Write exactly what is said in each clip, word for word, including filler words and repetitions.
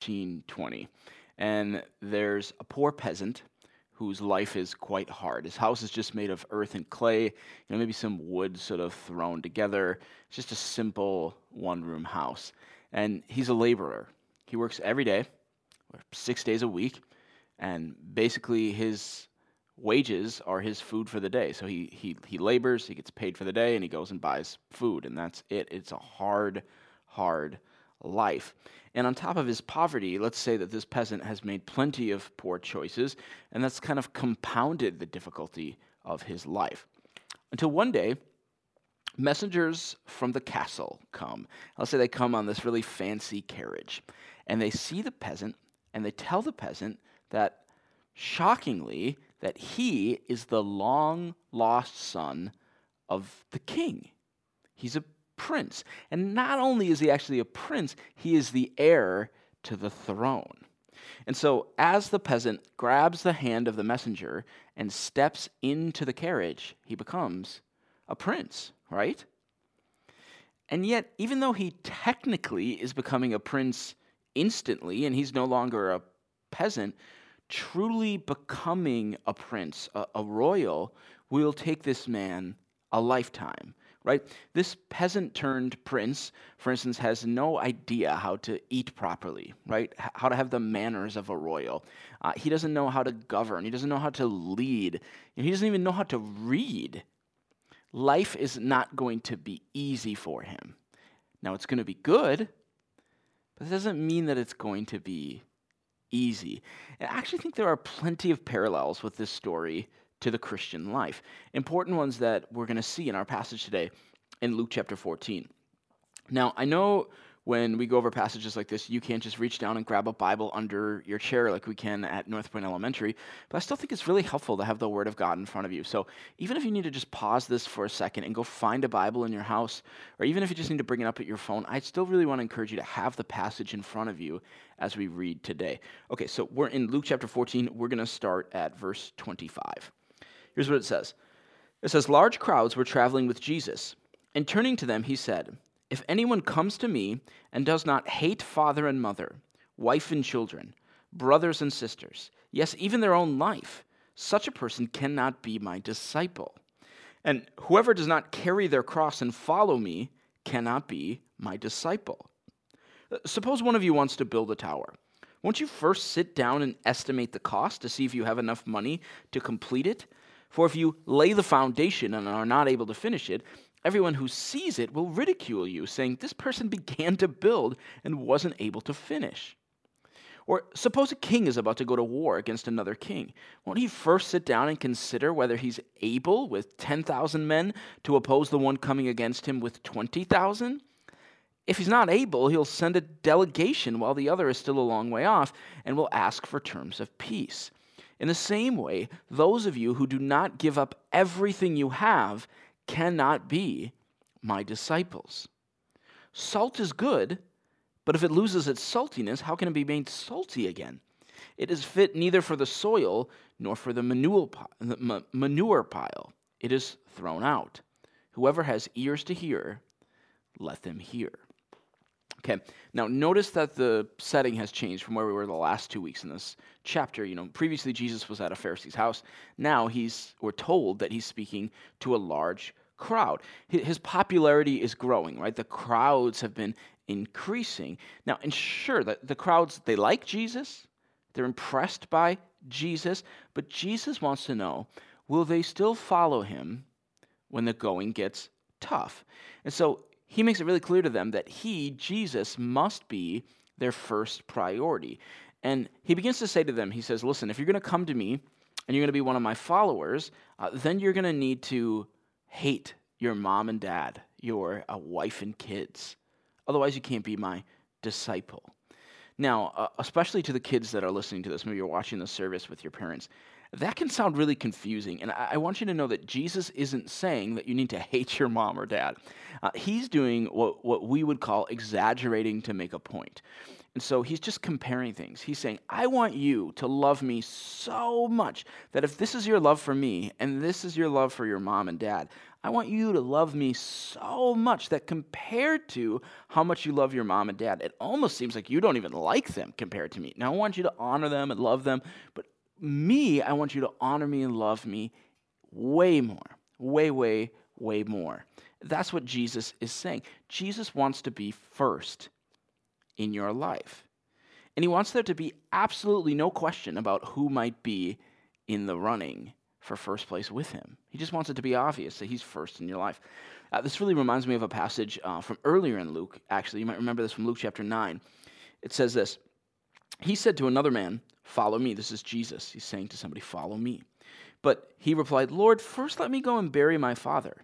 nineteen twenty. And there's a poor peasant whose life is quite hard. His house is just made of earth and clay, you know, maybe some wood sort of thrown together. It's just a simple one-room house. And he's a laborer. He works every day, or six days a week, and basically his wages are his food for the day. So he, he, he labors, he gets paid for the day, and he goes and buys food, and that's it. It's a hard, hard life. And on top of his poverty, let's say that this peasant has made plenty of poor choices, and that's kind of compounded the difficulty of his life. Until one day, messengers from the castle come. Let's say they come on this really fancy carriage, and they see the peasant, and they tell the peasant that, shockingly, that he is the long-lost son of the king. He's a prince. And not only is he actually a prince, he is the heir to the throne. And so as the peasant grabs the hand of the messenger and steps into the carriage, he becomes a prince, right? And yet, even though he technically is becoming a prince instantly, and he's no longer a peasant, truly becoming a prince, a, a royal, will take this man a lifetime, right? This peasant turned prince, for instance, has no idea how to eat properly, right? H- how to have the manners of a royal. Uh, he doesn't know how to govern. He doesn't know how to lead. And he doesn't even know how to read. Life is not going to be easy for him. Now, it's going to be good, but it doesn't mean that it's going to be easy. And I actually think there are plenty of parallels with this story to the Christian life. Important ones that we're going to see in our passage today in Luke chapter fourteen. Now, I know when we go over passages like this, you can't just reach down and grab a Bible under your chair like we can at North Point Elementary, but I still think it's really helpful to have the Word of God in front of you. So even if you need to just pause this for a second and go find a Bible in your house, or even if you just need to bring it up at your phone, I still really want to encourage you to have the passage in front of you as we read today. Okay, so we're in Luke chapter fourteen. We're going to start at verse twenty-five. Here's what it says. It says, "Large crowds were traveling with Jesus, and turning to them, he said, 'If anyone comes to me and does not hate father and mother, wife and children, brothers and sisters, yes, even their own life, such a person cannot be my disciple. And whoever does not carry their cross and follow me cannot be my disciple.' Suppose one of you wants to build a tower. Won't you first sit down and estimate the cost to see if you have enough money to complete it? For if you lay the foundation and are not able to finish it, everyone who sees it will ridicule you, saying, 'This person began to build and wasn't able to finish.' Or suppose a king is about to go to war against another king. Won't he first sit down and consider whether he's able, with ten thousand men, to oppose the one coming against him with twenty thousand? If he's not able, he'll send a delegation while the other is still a long way off and will ask for terms of peace. In the same way, those of you who do not give up everything you have cannot be my disciples. Salt is good, but if it loses its saltiness, how can it be made salty again? It is fit neither for the soil nor for the manure pile. It is thrown out. Whoever has ears to hear, let them hear." Okay, now notice that the setting has changed from where we were the last two weeks in this chapter. You know, previously Jesus was at a Pharisee's house. Now he's, we're told that he's speaking to a large crowd. His popularity is growing, right? The crowds have been increasing. Now, and sure, the, the crowds, they like Jesus. They're impressed by Jesus. But Jesus wants to know, will they still follow him when the going gets tough? And so he makes it really clear to them that he, Jesus, must be their first priority. And he begins to say to them, he says, listen, if you're going to come to me and you're going to be one of my followers, uh, then you're going to need to hate your mom and dad, your uh, wife and kids. Otherwise, you can't be my disciple. Now, uh, especially to the kids that are listening to this, maybe you're watching this service with your parents, that can sound really confusing, and I want you to know that Jesus isn't saying that you need to hate your mom or dad. Uh, he's doing what, what we would call exaggerating to make a point. And so he's just comparing things. He's saying, I want you to love me so much that if this is your love for me and this is your love for your mom and dad, I want you to love me so much that compared to how much you love your mom and dad, it almost seems like you don't even like them compared to me. Now, I want you to honor them and love them, but me, I want you to honor me and love me way more, way, way, way more. That's what Jesus is saying. Jesus wants to be first in your life. And he wants there to be absolutely no question about who might be in the running for first place with him. He just wants it to be obvious that he's first in your life. Uh, this really reminds me of a passage uh, from earlier in Luke, actually. You might remember this from Luke chapter nine. It says this, he said to another man, "Follow me." This is Jesus. He's saying to somebody, "Follow me." But he replied, "Lord, first let me go and bury my father."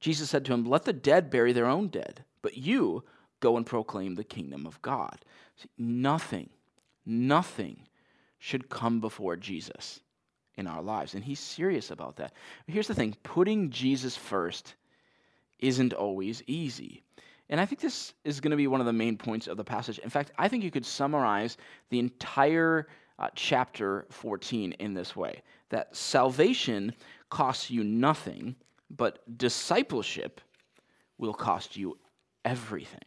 Jesus said to him, "Let the dead bury their own dead, but you go and proclaim the kingdom of God." See, nothing, nothing should come before Jesus in our lives. And he's serious about that. But here's the thing, putting Jesus first isn't always easy. And I think this is going to be one of the main points of the passage. In fact, I think you could summarize the entire uh, chapter fourteen in this way, that salvation costs you nothing, but discipleship will cost you everything.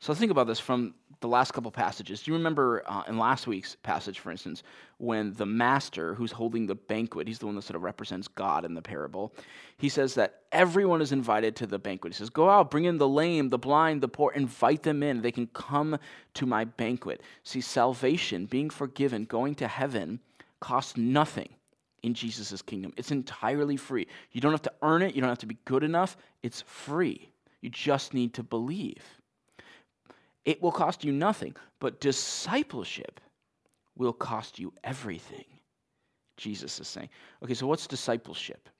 So think about this from the last couple passages. Do you remember uh, in last week's passage, for instance, when the master who's holding the banquet, he's the one that sort of represents God in the parable, he says that everyone is invited to the banquet. He says, go out, bring in the lame, the blind, the poor, invite them in. They can come to my banquet. See, salvation, being forgiven, going to heaven, costs nothing in Jesus' kingdom. It's entirely free. You don't have to earn it. You don't have to be good enough. It's free. You just need to believe. It will cost you nothing, but discipleship will cost you everything, Jesus is saying. Okay, so what's discipleship?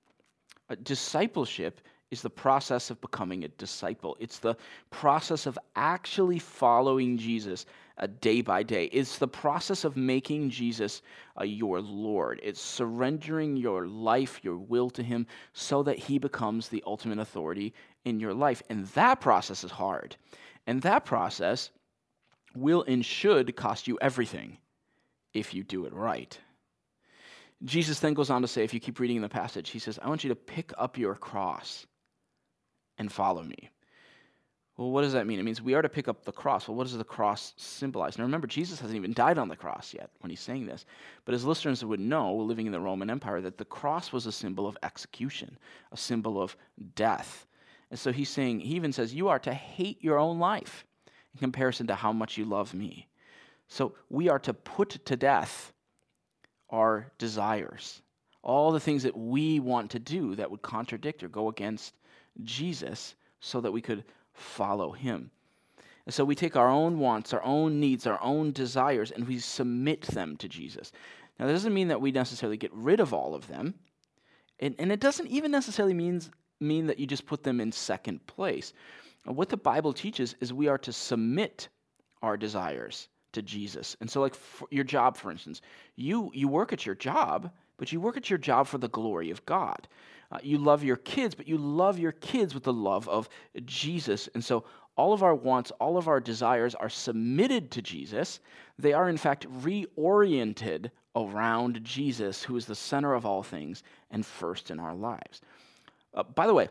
Uh, discipleship is the process of becoming a disciple. It's the process of actually following Jesus uh, day by day. It's the process of making Jesus uh, your Lord. It's surrendering your life, your will to him, so that he becomes the ultimate authority in your life. And that process is hard. And that process will and should cost you everything if you do it right. Jesus then goes on to say, if you keep reading in the passage, he says, I want you to pick up your cross and follow me. Well, what does that mean? It means we are to pick up the cross. Well, what does the cross symbolize? Now, remember, Jesus hasn't even died on the cross yet when he's saying this. But as listeners would know, living in the Roman Empire, that the cross was a symbol of execution, a symbol of death. And so he's saying, he even says, you are to hate your own life in comparison to how much you love me. So we are to put to death our desires, all the things that we want to do that would contradict or go against Jesus so that we could follow him. And so we take our own wants, our own needs, our own desires, and we submit them to Jesus. Now, that doesn't mean that we necessarily get rid of all of them. And, and it doesn't even necessarily means... mean that you just put them in second place. What the Bible teaches is we are to submit our desires to Jesus. And so like for your job, for instance, you, you work at your job, but you work at your job for the glory of God. Uh, you love your kids, but you love your kids with the love of Jesus. And so all of our wants, all of our desires are submitted to Jesus. They are in fact reoriented around Jesus, who is the center of all things and first in our lives. Uh, by the way,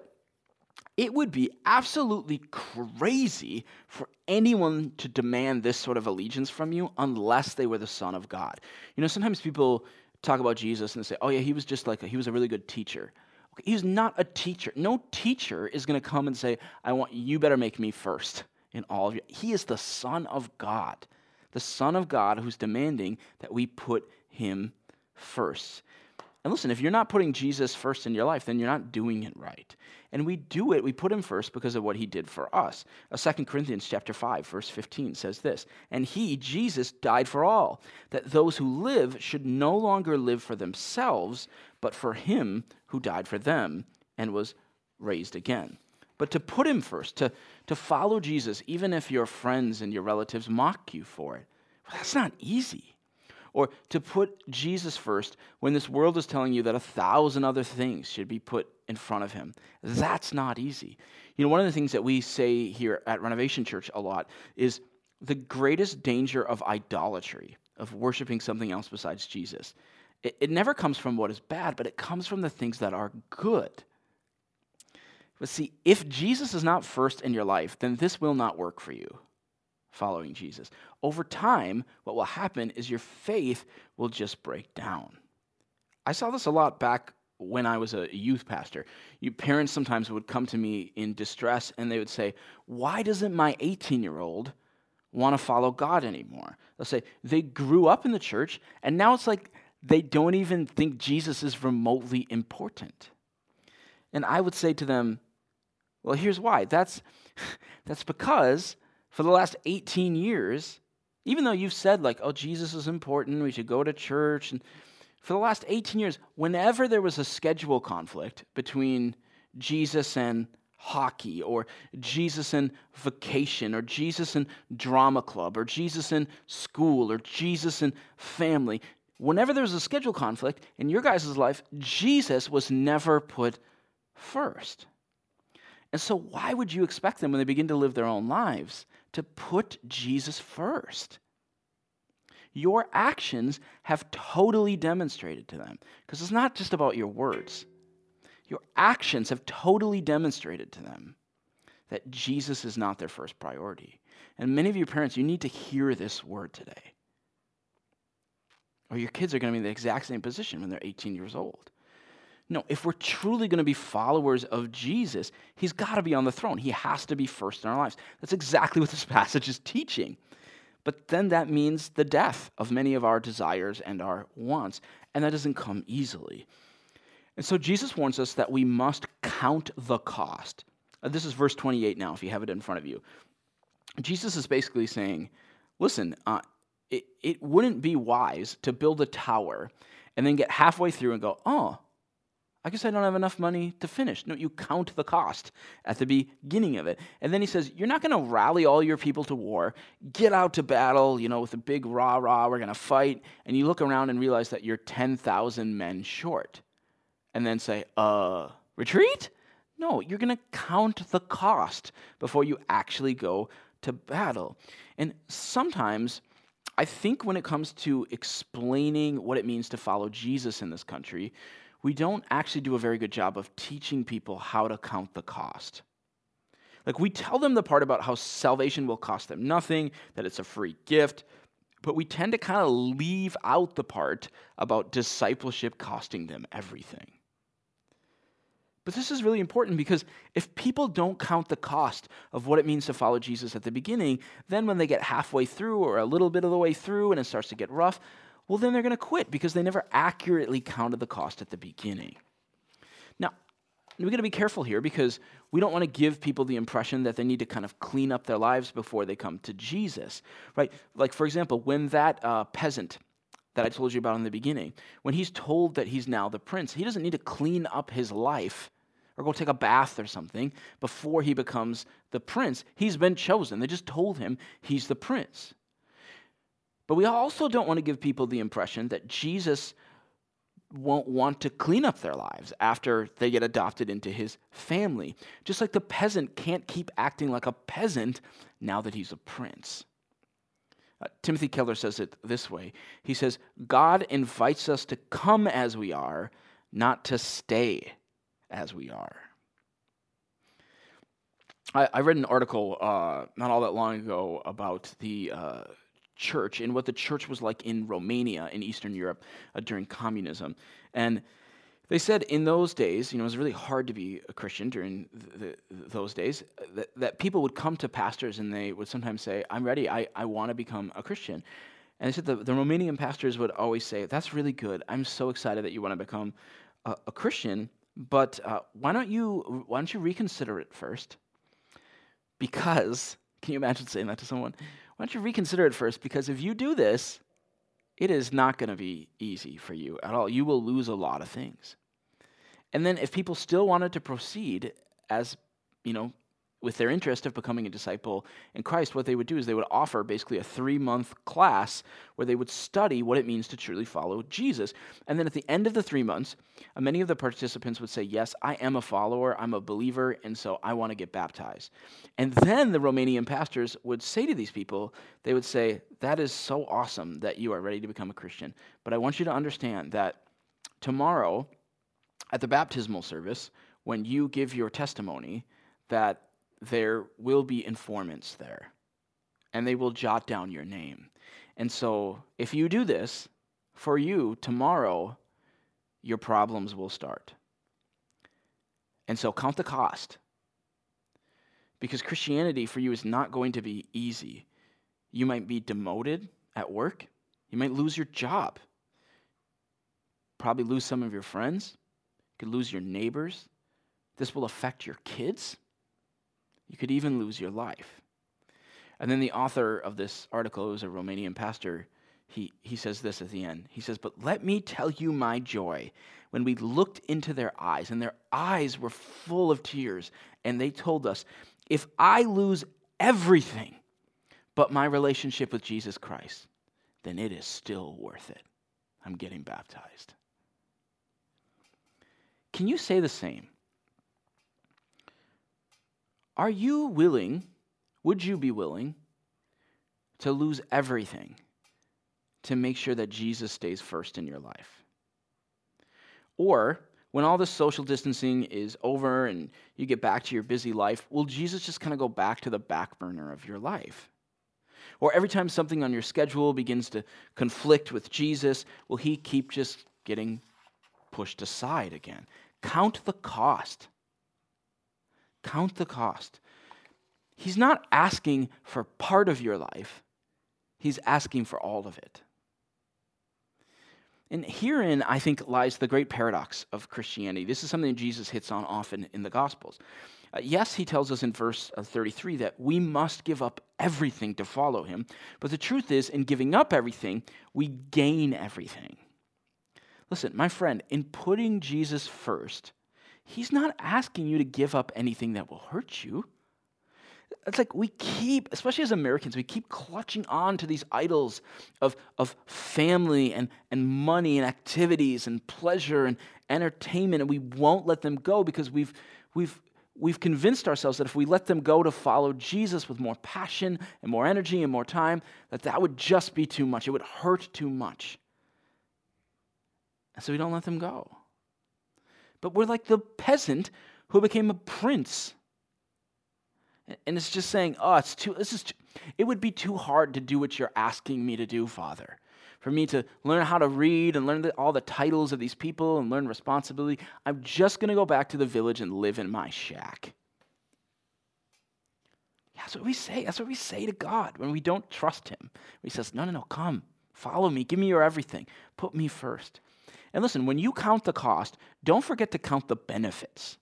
it would be absolutely crazy for anyone to demand this sort of allegiance from you unless they were the Son of God. You know, sometimes people talk about Jesus and they say, oh yeah, he was just like, a, he was a really good teacher. Okay, he's not a teacher. No teacher is going to come and say, I want, you better make me first in all of you. He is the Son of God, the Son of God who's demanding that we put him first. And listen, if you're not putting Jesus first in your life, then you're not doing it right. And we do it, we put him first because of what he did for us. Second Corinthians chapter five, verse fifteen says this, and he, Jesus, died for all, that those who live should no longer live for themselves, but for him who died for them and was raised again. But to put him first, to, to follow Jesus, even if your friends and your relatives mock you for it, well, that's not easy. Or to put Jesus first when this world is telling you that a thousand other things should be put in front of him. That's not easy. You know, one of the things that we say here at Renovation Church a lot is the greatest danger of idolatry, of worshiping something else besides Jesus, it, it never comes from what is bad, but it comes from the things that are good. But see, if Jesus is not first in your life, then this will not work for you, following Jesus. Over time, what will happen is your faith will just break down. I saw this a lot back when I was a youth pastor. Your parents sometimes would come to me in distress, and they would say, why doesn't my eighteen-year-old want to follow God anymore? They'll say, they grew up in the church, and now it's like they don't even think Jesus is remotely important. And I would say to them, well, here's why. That's, that's because for the last eighteen years, even though you've said, like, oh, Jesus is important, we should go to church, and for the last eighteen years, whenever there was a schedule conflict between Jesus and hockey, or Jesus and vacation, or Jesus and drama club, or Jesus and school, or Jesus and family, whenever there was a schedule conflict in your guys' life, Jesus was never put first. And so why would you expect them, when they begin to live their own lives, to put Jesus first? Your actions have totally demonstrated to them, because it's not just about your words. Your actions have totally demonstrated to them that Jesus is not their first priority. And many of you parents, you need to hear this word today, or your kids are going to be in the exact same position when they're eighteen years old. No, if we're truly going to be followers of Jesus, he's got to be on the throne. He has to be first in our lives. That's exactly what this passage is teaching. But then that means the death of many of our desires and our wants, and that doesn't come easily. And so Jesus warns us that we must count the cost. This is verse twenty-eight now, if you have it in front of you. Jesus is basically saying, listen, uh, it, it wouldn't be wise to build a tower and then get halfway through and go, oh, I guess I don't have enough money to finish. No, you count the cost at the beginning of it. And then he says, you're not going to rally all your people to war, get out to battle, you know, with a big rah-rah, we're going to fight. And you look around and realize that you're ten thousand men short. And then say, uh, retreat? No, you're going to count the cost before you actually go to battle. And sometimes, I think when it comes to explaining what it means to follow Jesus in this country, we don't actually do a very good job of teaching people how to count the cost. Like, we tell them the part about how salvation will cost them nothing, that it's a free gift, but we tend to kind of leave out the part about discipleship costing them everything. But this is really important, because if people don't count the cost of what it means to follow Jesus at the beginning, then when they get halfway through or a little bit of the way through and it starts to get rough, well, then they're going to quit, because they never accurately counted the cost at the beginning. Now, we've got to be careful here, because we don't want to give people the impression that they need to kind of clean up their lives before they come to Jesus, right? Like, for example, when that uh, peasant that I told you about in the beginning, when he's told that he's now the prince, he doesn't need to clean up his life or go take a bath or something before he becomes the prince. He's been chosen. They just told him he's the prince. But we also don't want to give people the impression that Jesus won't want to clean up their lives after they get adopted into his family. Just like the peasant can't keep acting like a peasant now that he's a prince. Uh, Timothy Keller says it this way. He says, God invites us to come as we are, not to stay as we are. I, I read an article uh, not all that long ago about the Uh, church and what the church was like in Romania in Eastern Europe uh, during communism. And they said in those days, you know, it was really hard to be a Christian during the, the, those days, that, that people would come to pastors and they would sometimes say, I'm ready, I, I want to become a Christian. And they said the, the Romanian pastors would always say, that's really good, I'm so excited that you want to become a, a Christian, but uh, why don't you, why don't you reconsider it first? Because, can you imagine saying that to someone? Why don't you reconsider it first? Because if you do this, it is not going to be easy for you at all. You will lose a lot of things. And then if people still wanted to proceed as, you know, with their interest of becoming a disciple in Christ, what they would do is they would offer basically a three-month class where they would study what it means to truly follow Jesus. And then at the end of the three months, many of the participants would say, yes, I am a follower, I'm a believer, and so I want to get baptized. And then the Romanian pastors would say to these people, they would say, that is so awesome that you are ready to become a Christian, but I want you to understand that tomorrow at the baptismal service, when you give your testimony, that there will be informants there, and they will jot down your name. And so if you do this, for you, tomorrow, your problems will start. And so count the cost, because Christianity for you is not going to be easy. You might be demoted at work. You might lose your job. Probably lose some of your friends. You could lose your neighbors. This will affect your kids. You could even lose your life. And then the author of this article, who's a Romanian pastor, he, he says this at the end. He says, but let me tell you my joy when we looked into their eyes, and their eyes were full of tears, and they told us, if I lose everything but my relationship with Jesus Christ, then it is still worth it. I'm getting baptized. Can you say the same? Are you willing, would you be willing to lose everything to make sure that Jesus stays first in your life? Or when all this social distancing is over and you get back to your busy life, will Jesus just kind of go back to the back burner of your life? Or every time something on your schedule begins to conflict with Jesus, will he keep just getting pushed aside again? Count the cost. Count the cost. He's not asking for part of your life. He's asking for all of it. And herein, I think, lies the great paradox of Christianity. This is something Jesus hits on often in the Gospels. Uh, yes, he tells us in verse thirty-three that we must give up everything to follow him. But the truth is, in giving up everything, we gain everything. Listen, my friend, in putting Jesus first, he's not asking you to give up anything that will hurt you. It's like we keep, especially as Americans, we keep clutching on to these idols of, of family and, and money and activities and pleasure and entertainment, and we won't let them go because we've, we've, we've convinced ourselves that if we let them go to follow Jesus with more passion and more energy and more time, that that would just be too much. It would hurt too much. And so we don't let them go. But we're like the peasant who became a prince. And it's just saying, oh, it's too, this is too, it would be too hard to do what you're asking me to do, Father. For me to learn how to read and learn the, all the titles of these people and learn responsibility. I'm just going to go back to the village and live in my shack. Yeah, that's what we say. That's what we say to God when we don't trust him. He says, no, no, no, come. Follow me. Give me your everything. Put me first. And listen, when you count the cost, don't forget to count the benefits.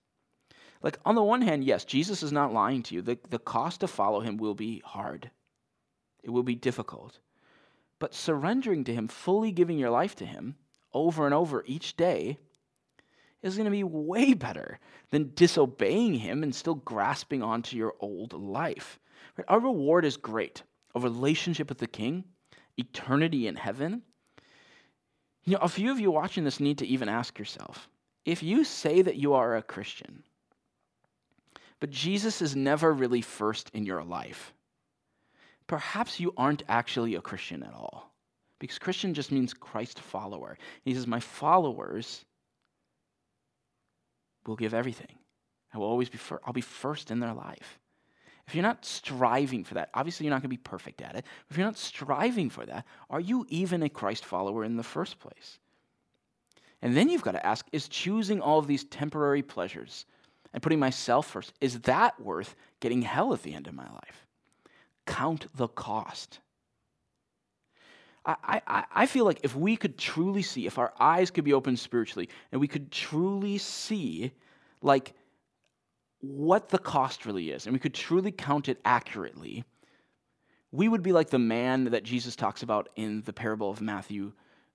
Like, on the one hand, yes, Jesus is not lying to you. The, the cost to follow him will be hard. It will be difficult. But surrendering to him, fully giving your life to him over and over each day is going to be way better than disobeying him and still grasping onto your old life. Right? Our reward is great. A relationship with the King, eternity in heaven. You know, a few of you watching this need to even ask yourself, if you say that you are a Christian, but Jesus is never really first in your life, perhaps you aren't actually a Christian at all. Because Christian just means Christ follower. He says, my followers will give everything. I will always be first. I'll be first in their life. If you're not striving for that, obviously you're not going to be perfect at it. If you're not striving for that, are you even a Christ follower in the first place? And then you've got to ask, is choosing all of these temporary pleasures and putting myself first, is that worth getting hell at the end of my life? Count the cost. I, I, I feel like if we could truly see, if our eyes could be opened spiritually, and we could truly see, like, what the cost really is, and we could truly count it accurately, we would be like the man that Jesus talks about in the parable of Matthew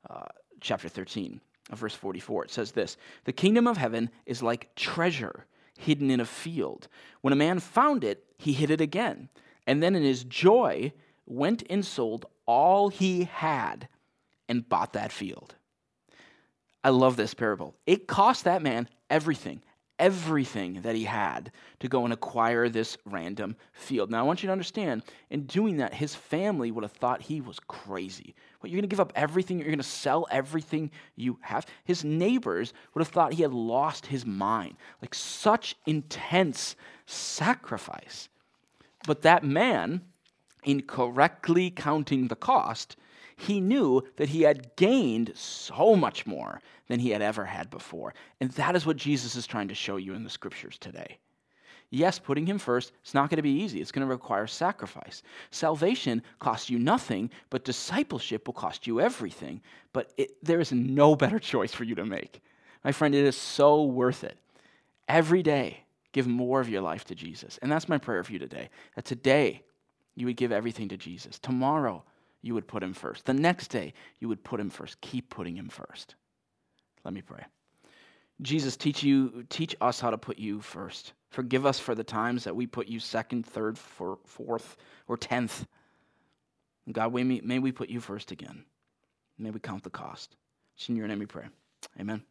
uh, chapter thirteen, verse forty-four. It says this, the kingdom of heaven is like treasure hidden in a field. When a man found it, he hid it again, and then in his joy went and sold all he had and bought that field." I love this parable. It cost that man everything, everything that he had to go and acquire this random field. Now, I want you to understand, in doing that, his family would have thought he was crazy. What, you're going to give up everything? You're going to sell everything you have? His neighbors would have thought he had lost his mind. Like, such intense sacrifice. But that man, in correctly counting the cost, he knew that he had gained so much more than he had ever had before. And that is what Jesus is trying to show you in the scriptures today. Yes, putting him first, it's not going to be easy. It's going to require sacrifice. Salvation costs you nothing, but discipleship will cost you everything. But it, there is no better choice for you to make. My friend, it is so worth it. Every day, give more of your life to Jesus. And that's my prayer for you today, that today you would give everything to Jesus. Tomorrow, you would put him first. The next day, you would put him first. Keep putting him first. Let me pray. Jesus, teach you, teach us how to put you first. Forgive us for the times that we put you second, third, four, fourth, or tenth. And God, we may, may we put you first again. May we count the cost. It's in your name we pray. Amen.